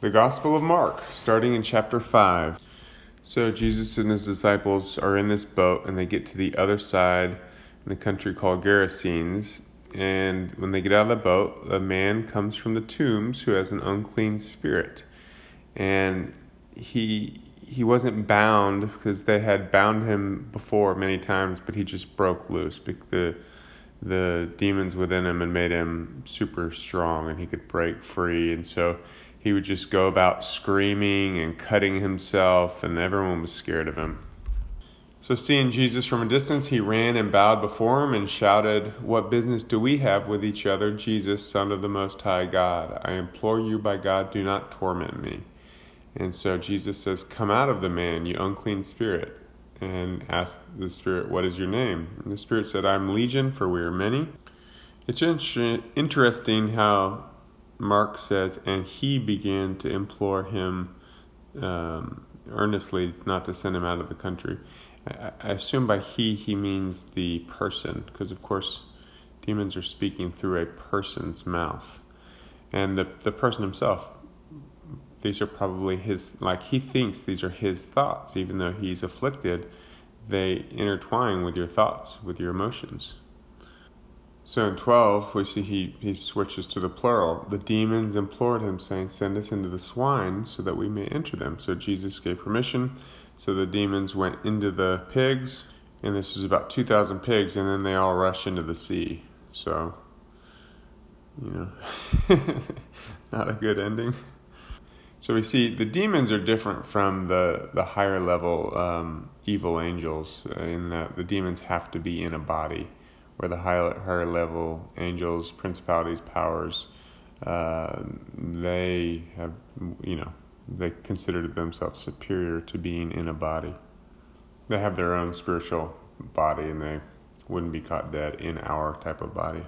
The Gospel of Mark, starting in chapter 5. So Jesus and his disciples are in this boat, and they get to the other side in the country called Gerasenes. And when they get out of the boat, a man comes from the tombs who has an unclean spirit. And he wasn't bound, because they had bound him before many times, but he just broke loose. The demons within him and made him super strong, and he could break free. And so he would just go about screaming and cutting himself, and everyone was scared of him. So seeing Jesus from a distance, he ran and bowed before him and shouted, "What business do we have with each other, Jesus, Son of the Most High God? I implore you by God, do not torment me." And so Jesus says, "Come out of the man, you unclean spirit," and asked the spirit, "What is your name?" And the spirit said, "I'm Legion, for we are many." It's interesting how Mark says, "And he began to implore him earnestly not to send him out of the country." I assume by he means the person, because of course demons are speaking through a person's mouth. And the person himself, these are probably his, like he thinks these are his thoughts, even though he's afflicted, they intertwine with your thoughts, with your emotions. So in 12, we see he switches to the plural. The demons implored him, saying, "Send us into the swine so that we may enter them." So Jesus gave permission. So the demons went into the pigs, and this is about 2,000 pigs, and then they all rush into the sea. So, not a good ending. So we see the demons are different from the higher level evil angels, in that the demons have to be in a body, where the higher level angels, principalities, powers, they have, they consider themselves superior to being in a body. They have their own spiritual body, and they wouldn't be caught dead in our type of body.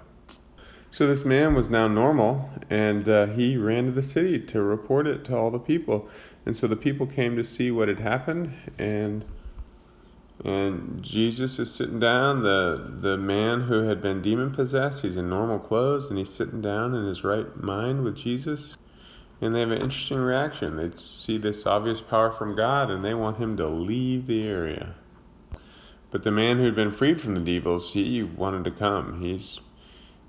So this man was now normal, and he ran to the city to report it to all the people. And so the people came to see what had happened, and Jesus is sitting down. The man who had been demon-possessed, he's in normal clothes, and he's sitting down in his right mind with Jesus. And they have an interesting reaction. They see this obvious power from God, and they want him to leave the area. But the man who had been freed from the devils, he wanted to come. He's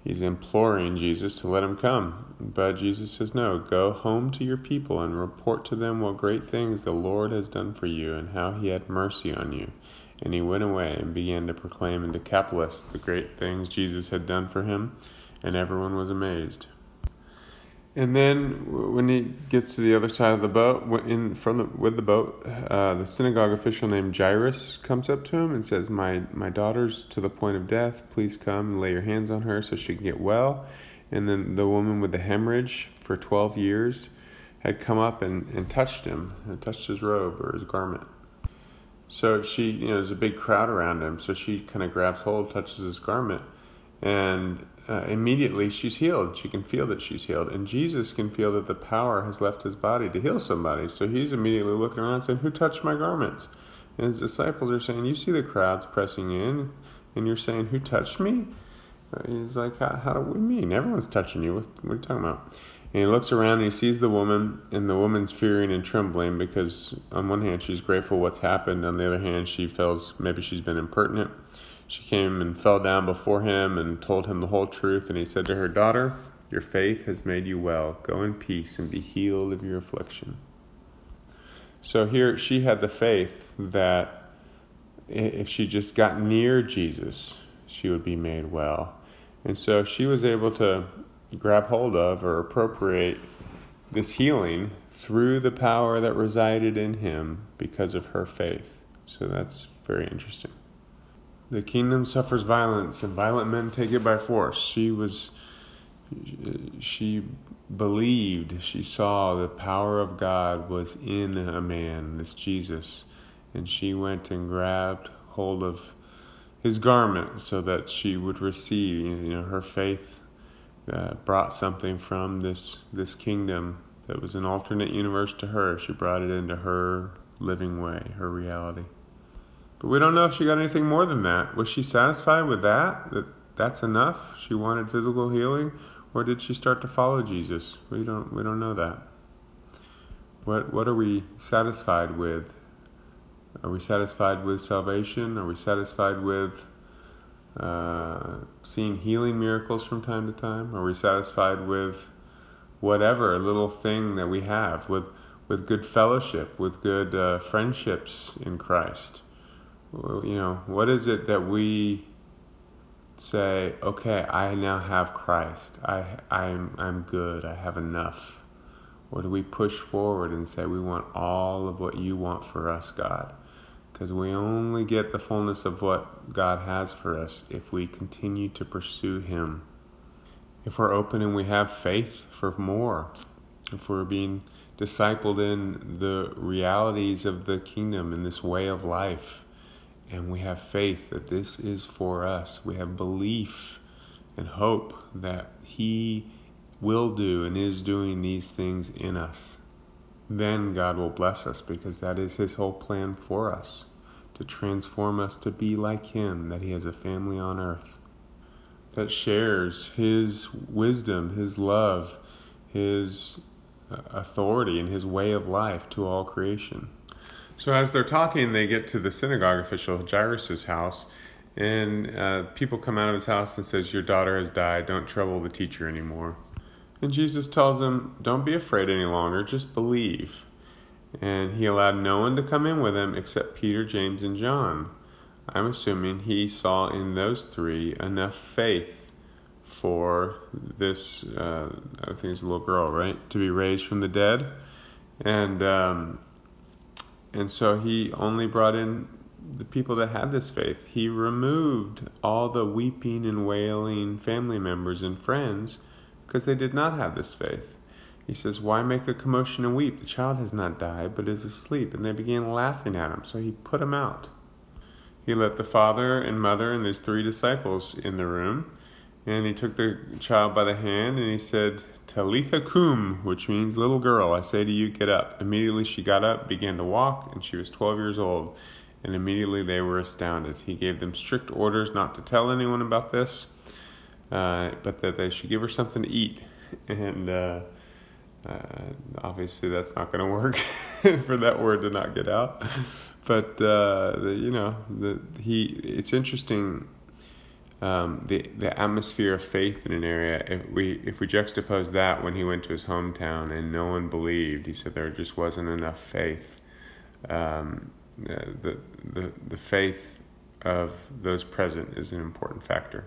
imploring Jesus to let him come. But Jesus says, "No, go home to your people and report to them what great things the Lord has done for you and how he had mercy on you." And he went away and began to proclaim in Decapolis the great things Jesus had done for him, and everyone was amazed. And then when he gets to the other side of the boat, with the boat, the synagogue official named Jairus comes up to him and says, my daughter's to the point of death. Please come and lay your hands on her so she can get well." And then the woman with the hemorrhage for 12 years had come up and touched him, and touched his robe or his garment. So she, there's a big crowd around him, so she kind of grabs hold, touches his garment, and immediately she's healed. She can feel that she's healed. And Jesus can feel that the power has left his body to heal somebody. So he's immediately looking around saying, "Who touched my garments?" And his disciples are saying, "You see the crowds pressing in, and you're saying, 'Who touched me?'" He's like, how do we mean? Everyone's touching you. What are you talking about? And he looks around and he sees the woman, and the woman's fearing and trembling, because on one hand she's grateful what's happened. On the other hand, she feels maybe she's been impertinent. She came and fell down before him and told him the whole truth. And he said to her, "Daughter, your faith has made you well. Go in peace and be healed of your affliction." So here she had the faith that if she just got near Jesus, she would be made well. And so she was able to grab hold of or appropriate this healing through the power that resided in him because of her faith. So that's very interesting. The kingdom suffers violence, and violent men take it by force. She believed, she saw the power of God was in a man, this Jesus. And she went and grabbed hold of his garment so that she would receive, her faith brought something from this kingdom that was an alternate universe to her. She brought it into her living way, her reality. But we don't know if she got anything more than that. Was she satisfied with that that's enough? She wanted physical healing? Or did she start to follow Jesus? We don't know that. What are we satisfied with? Are we satisfied with salvation? Are we satisfied with seeing healing miracles from time to time? Are we satisfied with whatever little thing that we have, with good fellowship, with good friendships in Christ? You know, what is it that we say, okay, I now have Christ. I'm good. I have enough. Or do we push forward and say, we want all of what you want for us, God? Because we only get the fullness of what God has for us if we continue to pursue Him. If we're open and we have faith for more. If we're being discipled in the realities of the kingdom, in this way of life. And we have faith that this is for us. We have belief and hope that He will do and is doing these things in us. Then God will bless us, because that is His whole plan for us, to transform us to be like Him, that He has a family on earth that shares His wisdom, His love, His authority, and His way of life to all creation. So as they're talking, they get to the synagogue official, Jairus' house, and people come out of his house and says, your daughter has died, don't trouble the teacher anymore. And Jesus tells them, don't be afraid any longer, just believe. And He allowed no one to come in with Him except Peter, James, and John. I'm assuming He saw in those three enough faith for this, I think it's a little girl, right, to be raised from the dead. And so He only brought in the people that had this faith. He removed all the weeping and wailing family members and friends, because they did not have this faith. He says, why make a commotion and weep? The child has not died, but is asleep. And they began laughing at him, so He put him out. He let the father and mother and these three disciples in the room, and He took the child by the hand, and He said, Talitha cum, which means, little girl, I say to you, get up. Immediately she got up, began to walk, and she was 12 years old, and immediately they were astounded. He gave them strict orders not to tell anyone about this, but that they should give her something to eat. And obviously that's not going to work for that word to not get out. But, it's interesting, the atmosphere of faith in an area. If we juxtapose that when He went to His hometown and no one believed, He said there just wasn't enough faith. The faith of those present is an important factor.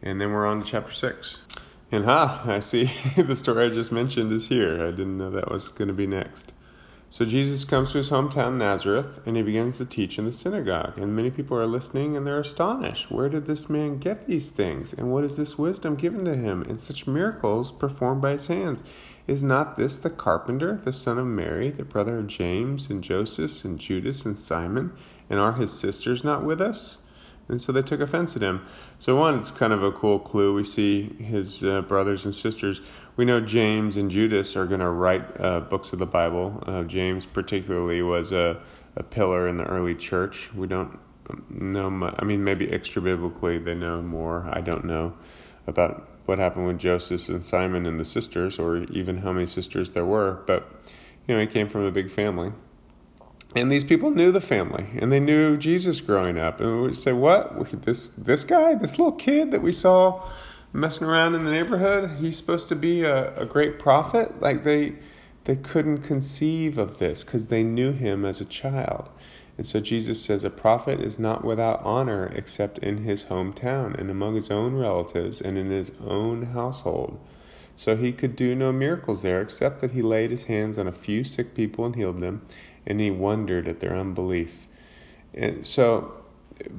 And then we're on to chapter 6. And I see the story I just mentioned is here. I didn't know that was going to be next. So Jesus comes to His hometown, Nazareth, and He begins to teach in the synagogue. And many people are listening, and they're astonished. Where did this man get these things? And what is this wisdom given to him? And such miracles performed by His hands? Is not this the carpenter, the son of Mary, the brother of James, and Joseph, and Judas, and Simon? And are his sisters not with us? And so they took offense at Him. So one, it's kind of a cool clue. We see his brothers and sisters. We know James and Judas are going to write books of the Bible. James particularly was a pillar in the early church. We don't know much. I mean, maybe extra-biblically they know more. I don't know about what happened with Joseph and Simon and the sisters, or even how many sisters there were. But, you know, he came from a big family. And these people knew the family, and they knew Jesus growing up. And we would say, what? This guy, this little kid that we saw messing around in the neighborhood, he's supposed to be a great prophet? Like, they couldn't conceive of this, because they knew Him as a child. And so Jesus says, a prophet is not without honor except in his hometown and among his own relatives and in his own household. So He could do no miracles there, except that He laid His hands on a few sick people and healed them. And He wondered at their unbelief. And so,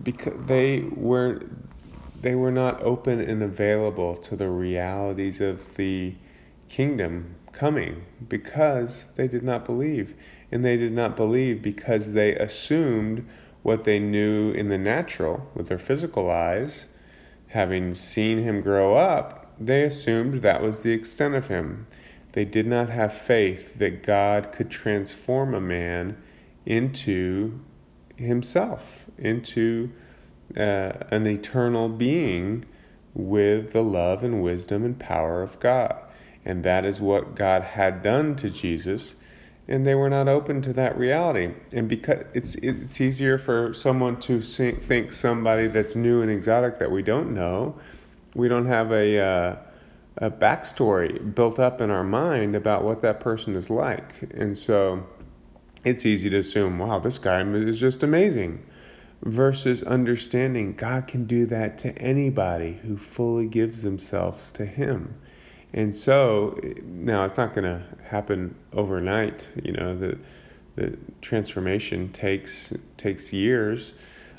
because they were not open and available to the realities of the kingdom coming, because they did not believe. And they did not believe because they assumed what they knew in the natural, with their physical eyes, having seen Him grow up, they assumed that was the extent of Him. They did not have faith that God could transform a man into Himself, into an eternal being with the love and wisdom and power of God. And that is what God had done to Jesus. and they were not open to that reality. And because it's easier for someone to think somebody that's new and exotic that we don't know, we don't have a backstory built up in our mind about what that person is like. And so it's easy to assume, wow, this guy is just amazing. Versus understanding God can do that to anybody who fully gives themselves to Him. And so, now it's not going to happen overnight. You know, the transformation takes years.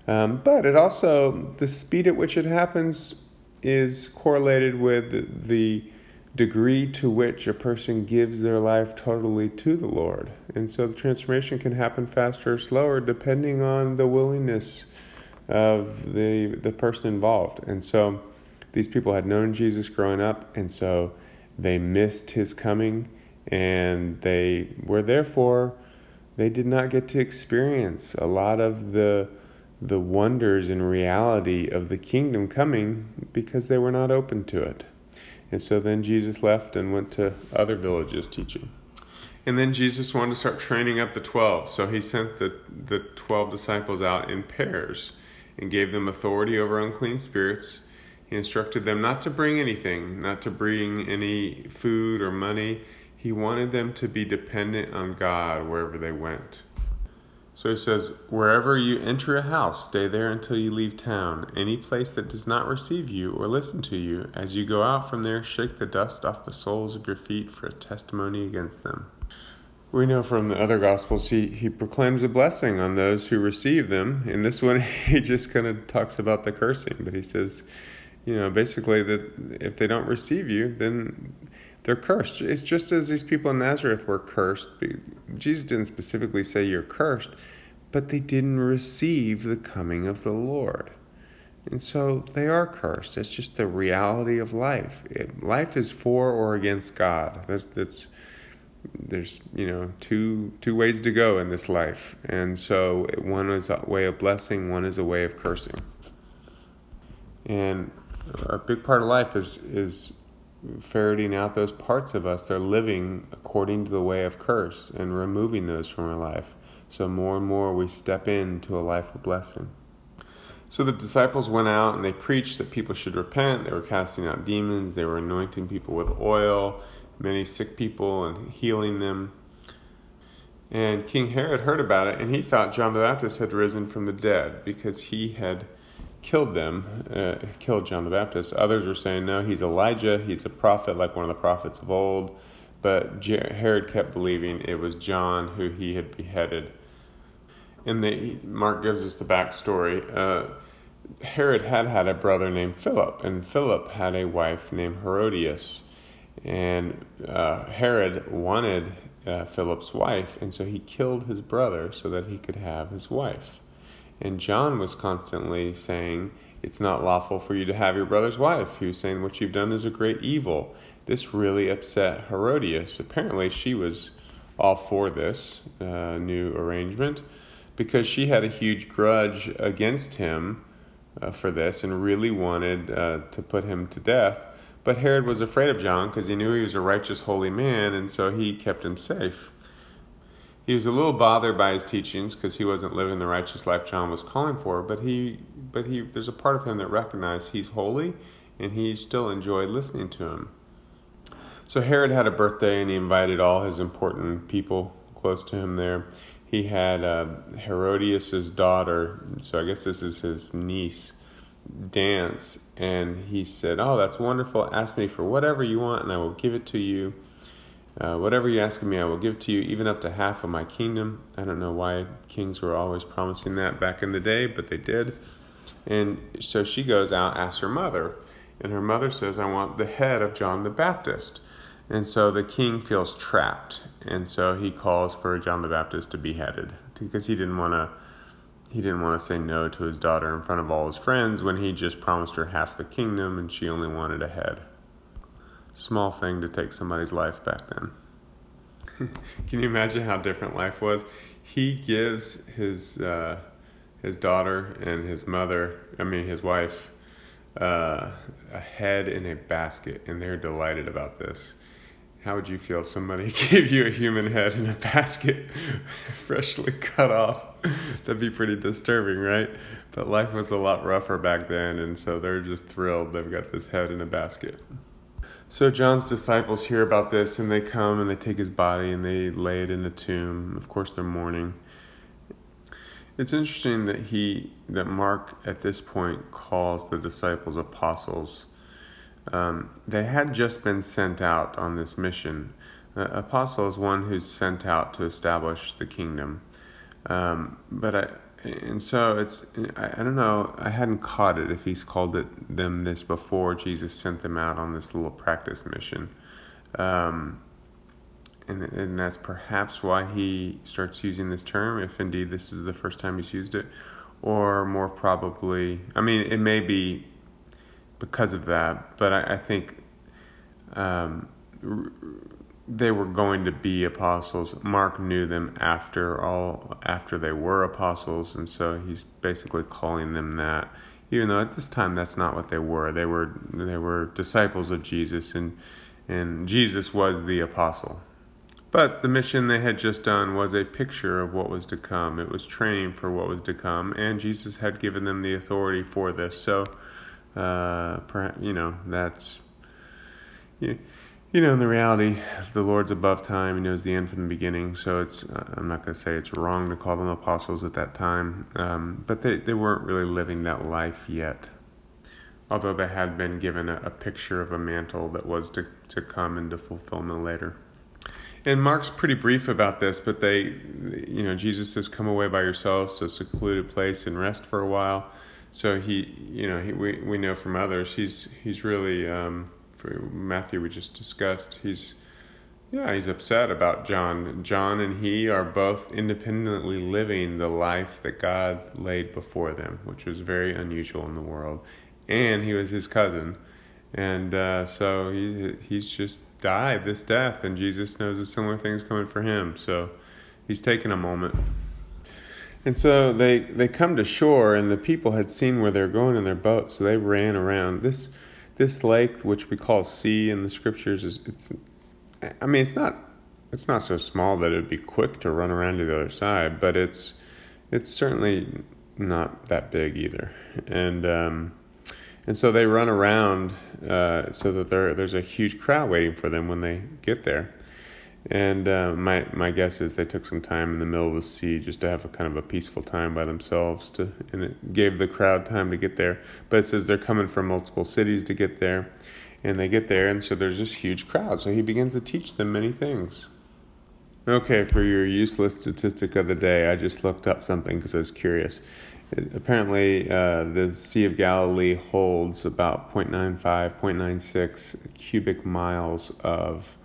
But it also, the speed at which it happens is correlated with the degree to which a person gives their life totally to the Lord. And so the transformation can happen faster or slower depending on the willingness of the person involved. And so these people had known Jesus growing up, and so they missed His coming, and they were therefore, they did not get to experience a lot of the wonders and reality of the kingdom coming because they were not open to it. And so then Jesus left and went to other villages teaching. And then Jesus wanted to start training up the 12. So He sent the 12 disciples out in pairs and gave them authority over unclean spirits. He instructed them not to bring anything, not to bring any food or money. He wanted them to be dependent on God wherever they went. So He says, wherever you enter a house, stay there until you leave town. Any place that does not receive you or listen to you, as you go out from there, shake the dust off the soles of your feet for a testimony against them. We know from the other Gospels, he proclaims a blessing on those who receive them. In this one, He just kind of talks about the cursing, but He says, you know, basically that if they don't receive you, then they're cursed. It's just as these people in Nazareth were cursed. Jesus didn't specifically say you're cursed, but they didn't receive the coming of the Lord. And so they are cursed. It's just the reality of life. Life is for or against God. There's you know, two ways to go in this life. And so one is a way of blessing, one is a way of cursing. And a big part of life is ferreting out those parts of us that are living according to the way of curse and removing those from our life. So more and more we step into a life of blessing. So the disciples went out and they preached that people should repent. They were casting out demons. They were anointing people with oil, many sick people, and healing them. And King Herod heard about it, and he thought John the Baptist had risen from the dead because he had killed John the Baptist. Others were saying, no, he's Elijah, he's a prophet like one of the prophets of old. But Herod kept believing it was John who he had beheaded. And Mark gives us the backstory. Herod had a brother named Philip, and Philip had a wife named Herodias. And Herod wanted Philip's wife, and so he killed his brother so that he could have his wife. And John was constantly saying, it's not lawful for you to have your brother's wife. He was saying, what you've done is a great evil. This really upset Herodias. Apparently she was all for this new arrangement because she had a huge grudge against him for this and really wanted to put him to death. But Herod was afraid of John because he knew he was a righteous, holy man, and so he kept him safe. He was a little bothered by his teachings because he wasn't living the righteous life John was calling for, but there's a part of him that recognized he's holy, and he still enjoyed listening to him. So Herod had a birthday, and he invited all his important people close to him there. He had Herodias' daughter, so I guess this is his niece, dance, and he said, oh, that's wonderful. Ask me for whatever you want, and I will give it to you. Whatever you ask of me, I will give to you, even up to half of my kingdom. I don't know why kings were always promising that back in the day, but they did. And so she goes out, asks her mother, and her mother says, I want the head of John the Baptist. And so the king feels trapped, and so he calls for John the Baptist to be beheaded because he didn't want to say no to his daughter in front of all his friends when he just promised her half the kingdom and she only wanted a head. Small thing to take somebody's life back then. Can you imagine how different life was? He gives his daughter and his wife, a head in a basket, and they're delighted about this. How would you feel if somebody gave you a human head in a basket freshly cut off? That'd be pretty disturbing, right? But life was a lot rougher back then, and so they're just thrilled they've got this head in a basket. So John's disciples hear about this, and they come and they take his body and they lay it in the tomb. Of course, they're mourning. It's interesting that Mark at this point calls the disciples apostles. They had just been sent out on this mission. Apostle is one who's sent out to establish the kingdom. I don't know, I hadn't caught it if he's called them this before Jesus sent them out on this little practice mission. And that's perhaps why he starts using this term, if indeed this is the first time he's used it, or more probably, I mean, it may be because of that, but I think they were going to be apostles. Mark knew them after they were apostles, and so he's basically calling them that, even though at this time that's not what they were. They were disciples of Jesus, and Jesus was the apostle. But the mission they had just done was a picture of what was to come. It was training for what was to come, and Jesus had given them the authority for this. So in the reality, the Lord's above time. He knows the end from the beginning. So I'm not going to say it's wrong to call them apostles at that time. But they weren't really living that life yet. Although they had been given a picture of a mantle that was to come into fulfillment later. And Mark's pretty brief about this, but Jesus says, "Come away by yourselves to a secluded place and rest for a while." So we know from others, he's really, for Matthew we just discussed, he's upset about John. John and he are both independently living the life that God laid before them, which was very unusual in the world. And he was his cousin. And so he's just died this death, and Jesus knows a similar thing's coming for him. So he's taking a moment. And so they come to shore, and the people had seen where they were going in their boat, so they ran around. This lake, which we call sea in the scriptures, it's not so small that it'd be quick to run around to the other side, but it's certainly not that big either. And so they run around so that there's a huge crowd waiting for them when they get there. And my guess is they took some time in the middle of the sea just to have a kind of a peaceful time by themselves, and it gave the crowd time to get there. But it says they're coming from multiple cities to get there, and they get there, and so there's this huge crowd. So he begins to teach them many things. Okay, for your useless statistic of the day, I just looked up something because I was curious. Apparently, the Sea of Galilee holds about 0.95, 0.96 cubic miles of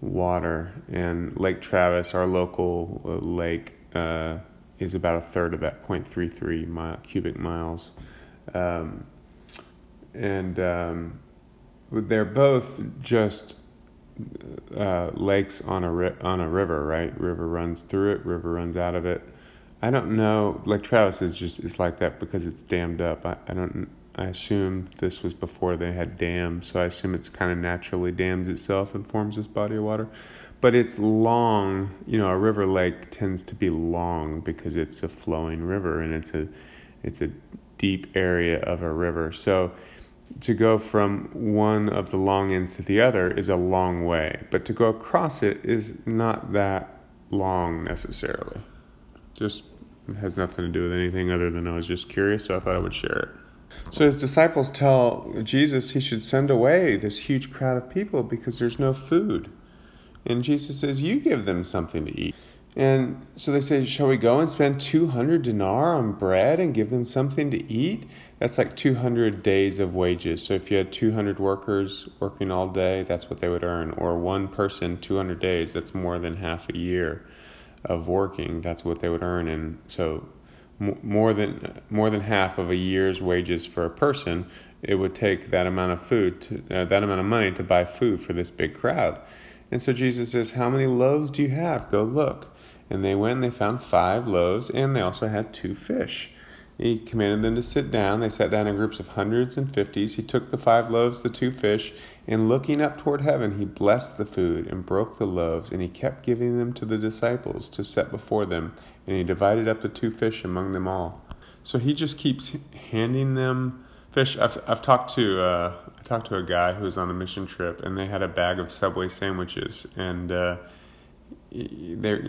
water, and Lake Travis, our local lake, is about a third of that, 0.33 cubic miles, they're both just lakes on a river, right? River runs through it, river runs out of it. I don't know. Lake Travis is like that because it's dammed up. I assume this was before they had dams, so I assume it's kind of naturally dams itself and forms this body of water. But it's long. A river lake tends to be long because it's a flowing river, and it's a deep area of a river. So to go from one of the long ends to the other is a long way, but to go across it is not that long necessarily. Just has nothing to do with anything other than I was just curious, so I thought I would share it. So his disciples tell Jesus he should send away this huge crowd of people because there's no food. And Jesus says, "You give them something to eat." And so they say, "Shall we go and spend 200 dinar on bread and give them something to eat?" That's like 200 days of wages. So if you had 200 workers working all day, that's what they would earn. Or one person, 200 days, that's more than half a year of working. That's what they would earn. And so more than half of a year's wages for a person, it would take that amount of that amount of money to buy food for this big crowd. And so Jesus says, "How many loaves do you have? Go look." And they went and they found 5 loaves, and they also had 2 fish. He commanded them to sit down. They sat down in groups of hundreds and fifties. He took the 5 loaves, the 2 fish, and looking up toward heaven, he blessed the food and broke the loaves, and he kept giving them to the disciples to set before them, and he divided up the 2 fish among them all. So he just keeps handing them fish. I talked to a guy who was on a mission trip, and they had a bag of Subway sandwiches, and they had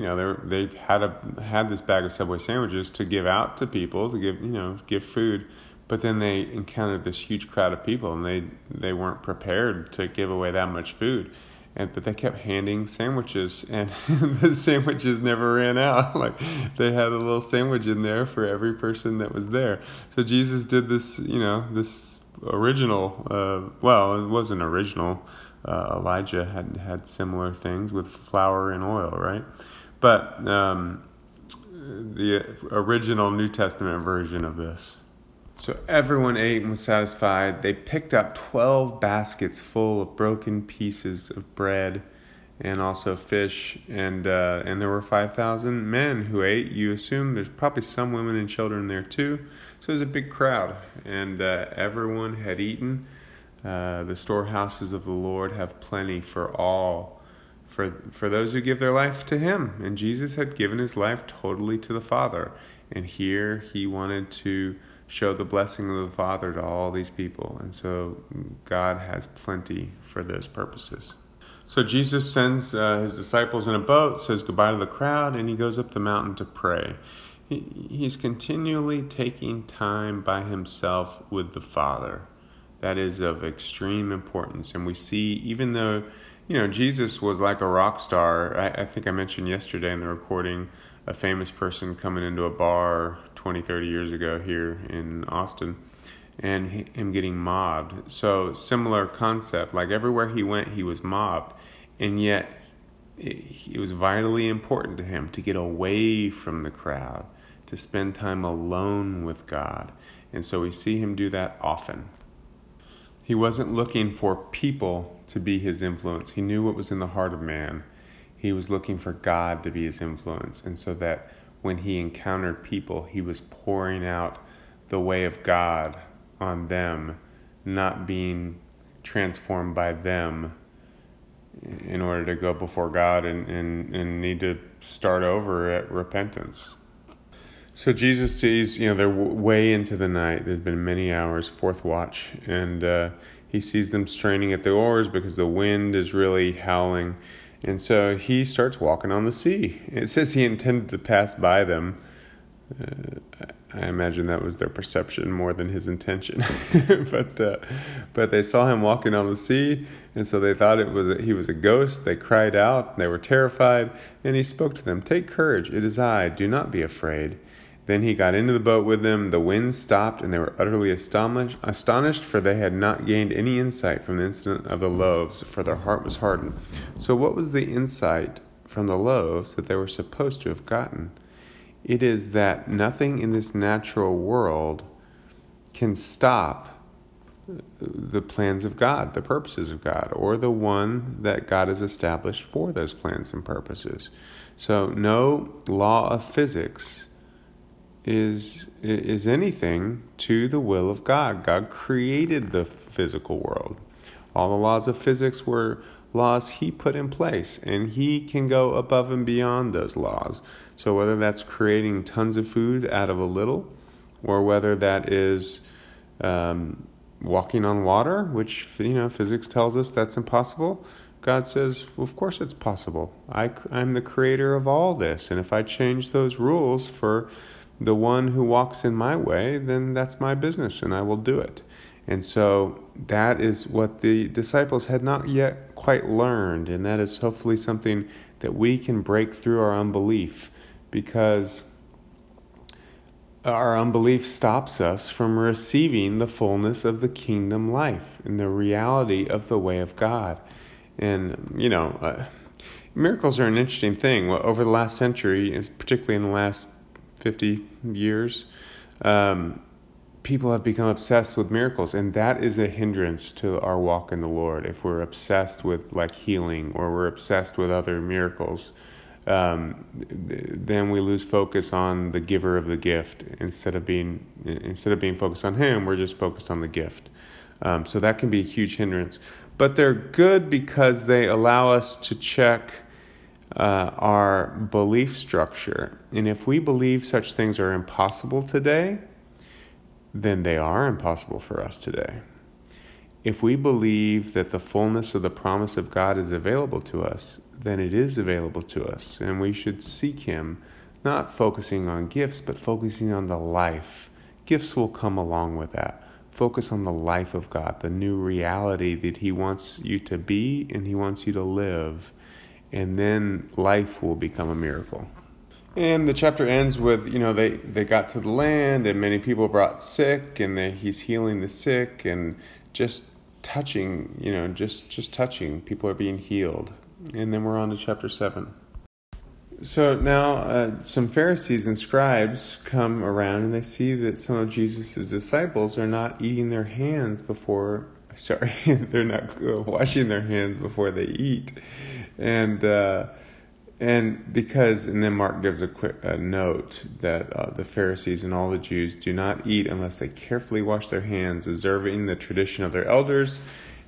this bag of Subway sandwiches to give out to people, to give food. But then they encountered this huge crowd of people, and they weren't prepared to give away that much food. But they kept handing sandwiches, and the sandwiches never ran out. Like, they had a little sandwich in there for every person that was there. So Jesus did this, this original. Well, it wasn't original. Elijah had similar things with flour and oil, right? But the original New Testament version of this. So everyone ate and was satisfied. They picked up 12 baskets full of broken pieces of bread and also fish. And there were 5,000 men who ate. You assume there's probably some women and children there too. So it was a big crowd. And everyone had eaten. The storehouses of the Lord have plenty for all, for those who give their life to him. And Jesus had given his life totally to the Father. And here he wanted to show the blessing of the Father to all these people. And so God has plenty for those purposes. So Jesus sends his disciples in a boat, says goodbye to the crowd, and he goes up the mountain to pray. He's continually taking time by himself with the Father. That is of extreme importance. And we see, even though, Jesus was like a rock star. I think I mentioned yesterday in the recording, a famous person coming into a bar 20, 30 years ago here in Austin and him getting mobbed. So similar concept, like everywhere he went, he was mobbed. And yet it was vitally important to him to get away from the crowd, to spend time alone with God. And so we see him do that often. He wasn't looking for people to be his influence. He knew what was in the heart of man. He was looking for God to be his influence. And so that when he encountered people, he was pouring out the way of God on them, not being transformed by them in order to go before God and need to start over at repentance. So Jesus sees, they're way into the night. There's been many hours, fourth watch, and he sees them straining at the oars because the wind is really howling. And so he starts walking on the sea. It says he intended to pass by them. I imagine that was their perception more than his intention. But they saw him walking on the sea, and so they thought he was a ghost. They cried out. They were terrified. And he spoke to them, "Take courage. It is I. Do not be afraid." Then he got into the boat with them. The wind stopped, and they were utterly astonished, for they had not gained any insight from the incident of the loaves, for their heart was hardened. So what was the insight from the loaves that they were supposed to have gotten? It is that nothing in this natural world can stop the plans of God, the purposes of God, or the one that God has established for those plans and purposes. So no law of physics is anything to the will of God. God created the physical world. All the laws of physics were laws he put in place, and he can go above and beyond those laws. So whether that's creating tons of food out of a little, or whether that is walking on water, which physics tells us that's impossible, God says, well, of course it's possible. I'm the creator of all this, and if I change those rules for the one who walks in my way, then that's my business and I will do it. And so that is what the disciples had not yet quite learned. And that is hopefully something that we can break through our unbelief, because our unbelief stops us from receiving the fullness of the kingdom life and the reality of the way of God. And, miracles are an interesting thing. Over the last century, particularly in the last 50 years, people have become obsessed with miracles, and that is a hindrance to our walk in the Lord. If we're obsessed with healing, or we're obsessed with other miracles, then we lose focus on the giver of the gift. Instead of being focused on him, we're just focused on the gift. So that can be a huge hindrance. But they're good because they allow us to check our belief structure. And if we believe such things are impossible today, then they are impossible for us today. If we believe that the fullness of the promise of God is available to us, then it is available to us. And we should seek him, not focusing on gifts, but focusing on the life. Gifts will come along with that. Focus on the life of God, the new reality that he wants you to be and he wants you to live. And then life will become a miracle. And the chapter ends with, they got to the land and many people brought sick, and he's healing the sick, and just touching, just touching. People are being healed. And then we're on to chapter 7. So now some Pharisees and scribes come around, and they see that some of Jesus' disciples are not eating their hands before, they're not washing their hands before they eat. And then Mark gives a note that the Pharisees and all the Jews do not eat unless they carefully wash their hands, observing the tradition of their elders.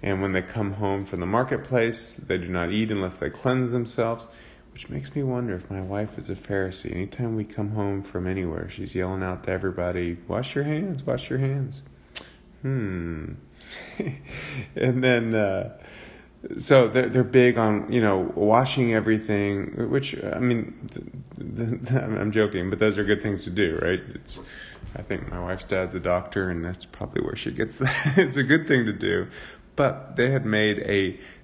And when they come home from the marketplace, they do not eat unless they cleanse themselves. Which makes me wonder if my wife is a Pharisee. Anytime we come home from anywhere, she's yelling out to everybody, "Wash your hands, wash your hands." And then... So they're big on, washing everything, which, I'm joking, but those are good things to do, right? I think my wife's dad's a doctor, and that's probably where she gets that. It's a good thing to do. But they had made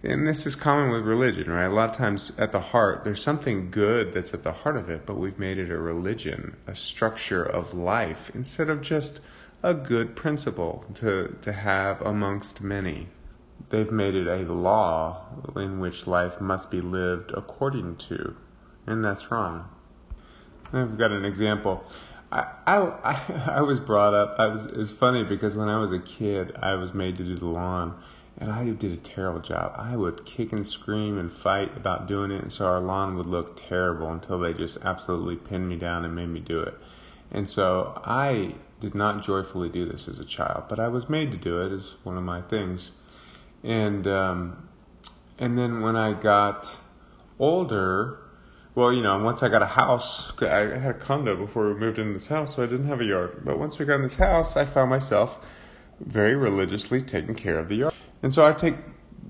and this is common with religion, right? A lot of times at the heart, there's something good that's at the heart of it, but we've made it a religion, a structure of life, instead of just a good principle to have amongst many. They've made it a law in which life must be lived according to, and that's wrong. I've got an example. I was brought up. It's funny because when I was a kid, I was made to do the lawn, and I did a terrible job. I would kick and scream and fight about doing it, and so our lawn would look terrible until they just absolutely pinned me down and made me do it. And so I did not joyfully do this as a child, but I was made to do it as one of my things. And then when I got older, once I got a house, I had a condo before we moved into this house, so I didn't have a yard. But once we got in this house, I found myself very religiously taking care of the yard. And so I take,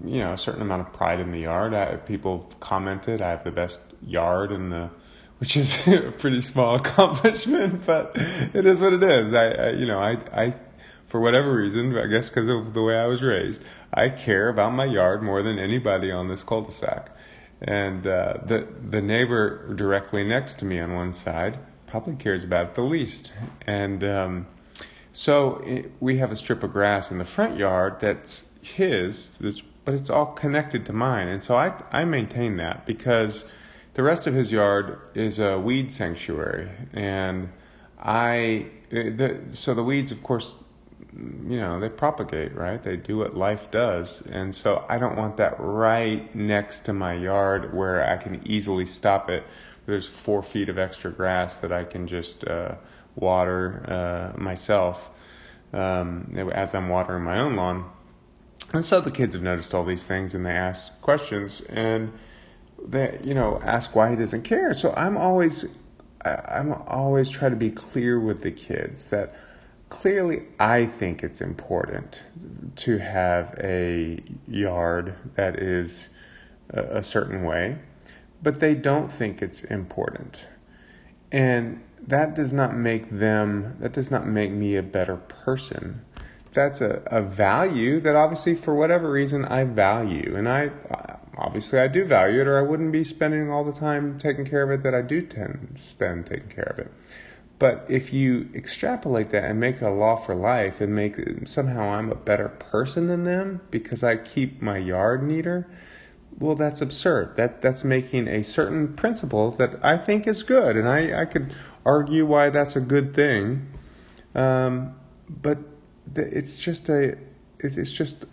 a certain amount of pride in the yard. People commented I have the best yard which is a pretty small accomplishment, but it is what it is. I for whatever reason, I guess because of the way I was raised, I care about my yard more than anybody on this cul-de-sac. And the neighbor directly next to me on one side probably cares about it the least. And we have a strip of grass in the front yard that's his, but it's all connected to mine. And so I maintain that because the rest of his yard is a weed sanctuary. And so the weeds, of course, they propagate, right? They do what life does. And so I don't want that right next to my yard where I can easily stop it. There's 4 feet of extra grass that I can just water myself as I'm watering my own lawn. And so the kids have noticed all these things, and they ask questions, and they, ask why he doesn't care. So I'm always trying to be clear with the kids that clearly, I think it's important to have a yard that is a certain way, but they don't think it's important. And that does not make me a better person. That's a value that obviously for whatever reason I value. And I do value it, or I wouldn't be spending all the time taking care of it that I do spend taking care of it. But if you extrapolate that and make it a law for life and make it somehow I'm a better person than them because I keep my yard neater, well, that's absurd. That's making a certain principle that I think is good. And I could argue why that's a good thing. But it's just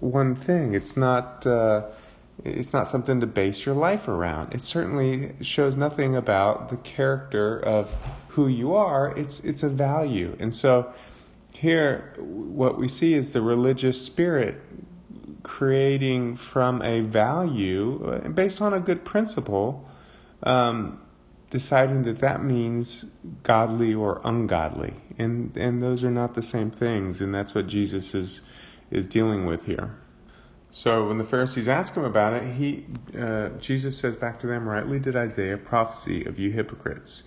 one thing. It's not... It's not something to base your life around. It certainly shows nothing about the character of who you are. It's a value. And so here what we see is the religious spirit creating from a value based on a good principle, deciding that means godly or ungodly. And those are not the same things. And that's what Jesus is dealing with here. So when the Pharisees ask him about it, Jesus says back to them, "Rightly did Isaiah prophesy of you hypocrites.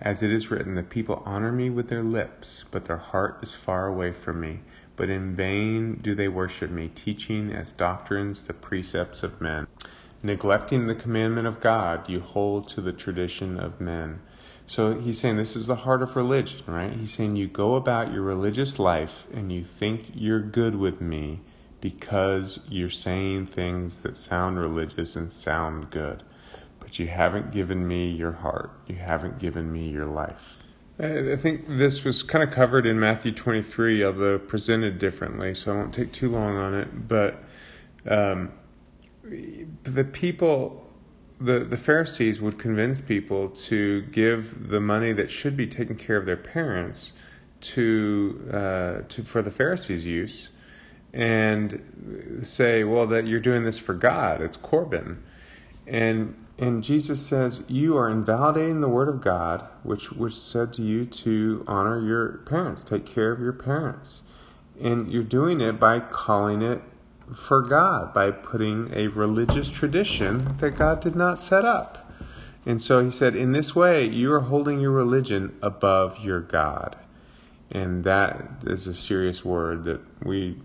As it is written, the people honor me with their lips, but their heart is far away from me. But in vain do they worship me, teaching as doctrines the precepts of men. Neglecting the commandment of God, you hold to the tradition of men." So he's saying this is the heart of religion, right? He's saying you go about your religious life and you think you're good with me, because you're saying things that sound religious and sound good, but you haven't given me your heart. You haven't given me your life. I think this was kind of covered in Matthew 23, although presented differently, so I won't take too long on it. But the Pharisees would convince people to give the money that should be taken care of their parents for the Pharisees' use, and say, well, that you're doing this for God. It's Corbin. And Jesus says, you are invalidating the word of God, which said to you to honor your parents, take care of your parents. And you're doing it by calling it for God, by putting a religious tradition that God did not set up. And so he said, in this way, you are holding your religion above your God. And that is a serious word that we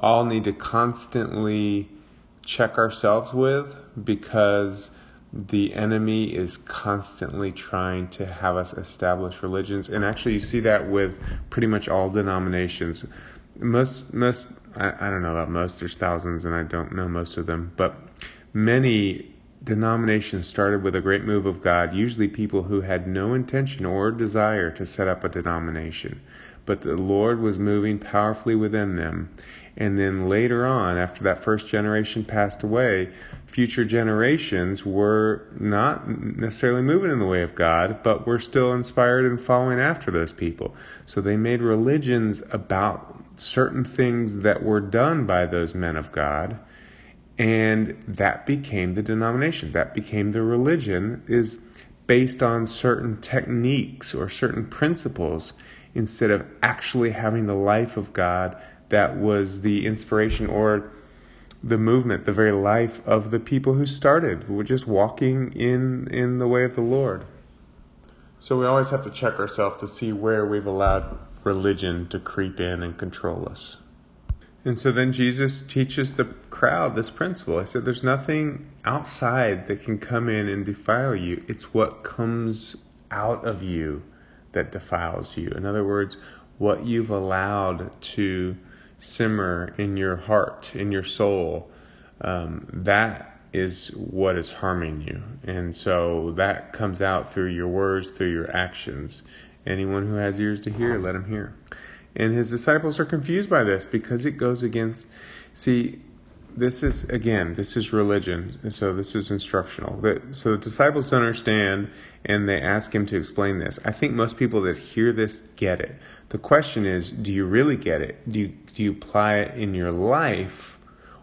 all need to constantly check ourselves with, because the enemy is constantly trying to have us establish religions. And actually you see that with pretty much all denominations. Most I don't know about most, there's thousands and I don't know most of them, but many denominations started with a great move of God, usually people who had no intention or desire to set up a denomination. But the Lord was moving powerfully within them. And then later on, after that first generation passed away, future generations were not necessarily moving in the way of God, but were still inspired and following after those people. So they made religions about certain things that were done by those men of God. And that became the denomination. That became the religion, is based on certain techniques or certain principles, instead of actually having the life of God that was the inspiration or the movement, the very life of the people who started, who were just walking in the way of the Lord. So we always have to check ourselves to see where we've allowed religion to creep in and control us. And so then Jesus teaches the crowd this principle. He said, there's nothing outside that can come in and defile you. It's what comes out of you that defiles you. In other words, what you've allowed to simmer in your heart, in your soul, that is what is harming you. And so that comes out through your words, through your actions. Anyone who has ears to hear, let him hear. And his disciples are confused by this, because it goes against, this is religion. And so this is instructional. So the disciples don't understand, and they ask him to explain this. I think most people that hear this get it. The question is, do you really get it? Do you apply it in your life,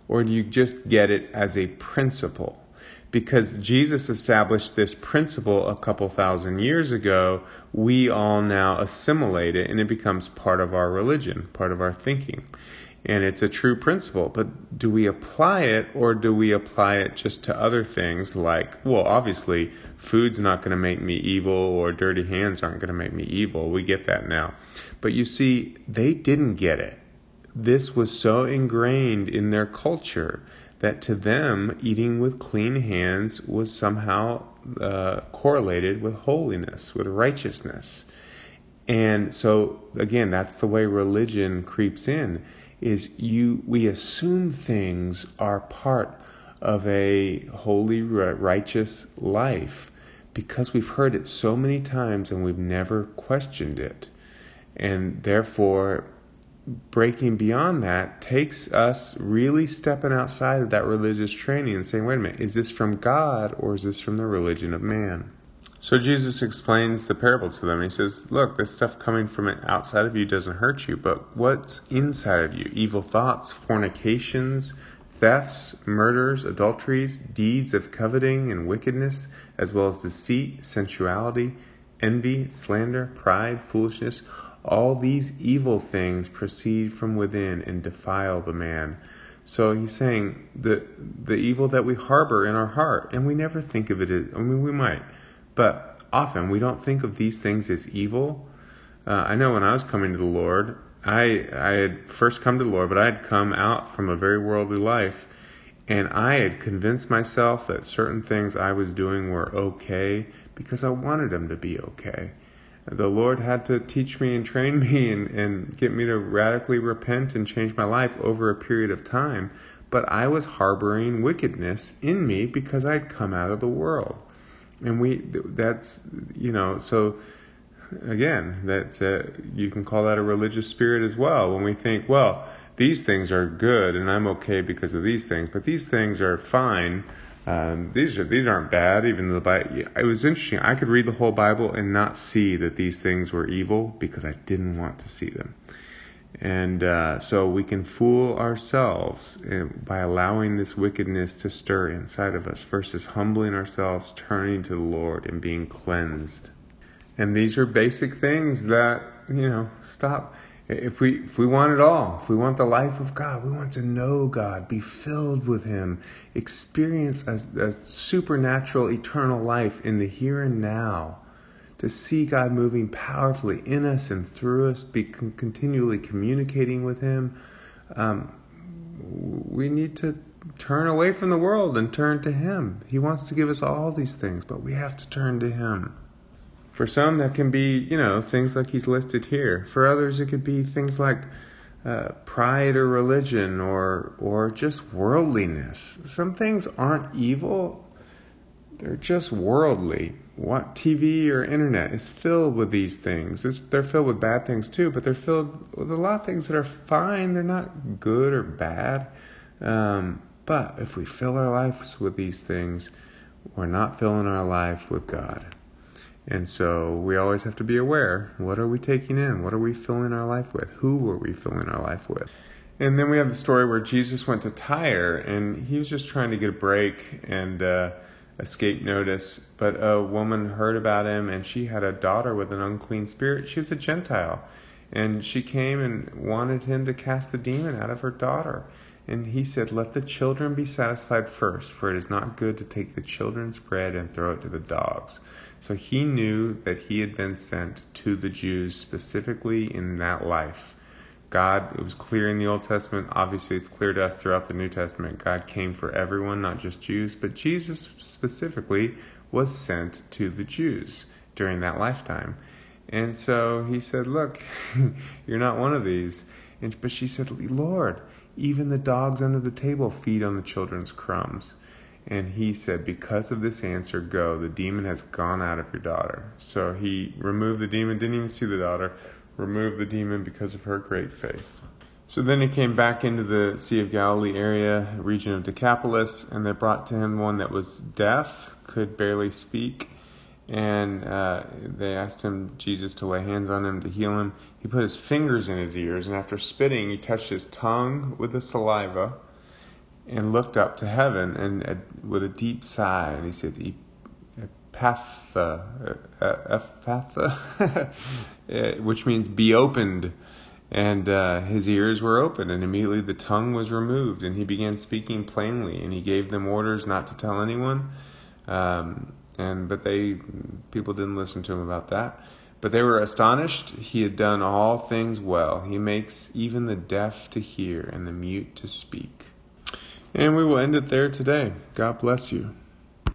or do you just get it as a principle? Because Jesus established this principle a couple thousand years ago, we all now assimilate it, and it becomes part of our religion, part of our thinking. And it's a true principle, but do we apply it, or do we apply it just to other things like, well, obviously, food's not going to make me evil, or dirty hands aren't going to make me evil. We get that now. But you see, they didn't get it. This was so ingrained in their culture that to them, eating with clean hands was somehow correlated with holiness, with righteousness. And so, again, that's the way religion creeps in. Is we assume things are part of a holy, righteous life because we've heard it so many times and we've never questioned it. And therefore, breaking beyond that takes us really stepping outside of that religious training and saying, wait a minute, is this from God or is this from the religion of man? So Jesus explains the parable to them. He says, look, this stuff coming from outside of you doesn't hurt you, but what's inside of you? Evil thoughts, fornications, thefts, murders, adulteries, deeds of coveting and wickedness, as well as deceit, sensuality, envy, slander, pride, foolishness. All these evil things proceed from within and defile the man. So he's saying the evil that we harbor in our heart, and we never think of it as, I mean, we might, but often we don't think of these things as evil. I know when I was coming to the Lord, I had first come to the Lord, but I had come out from a very worldly life, and I had convinced myself that certain things I was doing were okay because I wanted them to be okay. The Lord had to teach me and train me and get me to radically repent and change my life over a period of time. But I was harboring wickedness in me because I'd come out of the world. And that's, you know, so again, that's you can call that a religious spirit as well. When we think, well, these things are good and I'm okay because of these things, but these things are fine. These aren't bad, even though the Bible. It was interesting. I could read the whole Bible and not see that these things were evil because I didn't want to see them. And so we can fool ourselves by allowing this wickedness to stir inside of us versus humbling ourselves, turning to the Lord and being cleansed. And these are basic things that, you know, stop. If we want it all, if we want the life of God, we want to know God, be filled with Him, experience a supernatural eternal life in the here and now, to see God moving powerfully in us and through us, be continually communicating with Him, we need to turn away from the world and turn to Him. He wants to give us all these things, but we have to turn to Him. For some, that can be, you know, things like he's listed here. For others, it could be things like pride or religion or just worldliness. Some things aren't evil. They're just worldly. What TV or internet is filled with these things. They're filled with bad things too, but they're filled with a lot of things that are fine. They're not good or bad. But if we fill our lives with these things, we're not filling our life with God. And so we always have to be aware, what are we taking in? What are we filling our life with? Who are we filling our life with? And then we have the story where Jesus went to Tyre, and he was just trying to get a break and escape notice. But a woman heard about him, and she had a daughter with an unclean spirit. She was a Gentile, and she came and wanted him to cast the demon out of her daughter. And he said, let the children be satisfied first, for it is not good to take the children's bread and throw it to the dogs. So he knew that he had been sent to the Jews specifically in that life. God, it was clear in the Old Testament, obviously it's clear to us throughout the New Testament, God came for everyone, not just Jews, but Jesus specifically was sent to the Jews during that lifetime. And so he said, look, you're not one of these. But she said, Lord, even the dogs under the table feed on the children's crumbs. And he said, because of this answer, go. The demon has gone out of your daughter. So he removed the demon, didn't even see the daughter, removed the demon because of her great faith. So then he came back into the Sea of Galilee area, region of Decapolis, and they brought to him one that was deaf, could barely speak. And they asked him, Jesus, to lay hands on him, to heal him. He put his fingers in his ears, and after spitting, he touched his tongue with the saliva and looked up to heaven and with a deep sigh. And he said, Ephphatha, which means be opened. And his ears were open, and immediately the tongue was removed, and he began speaking plainly. And he gave them orders not to tell anyone. But people didn't listen to him about that. But they were astonished. He had done all things well. He makes even the deaf to hear and the mute to speak. And we will end it there today. God bless you.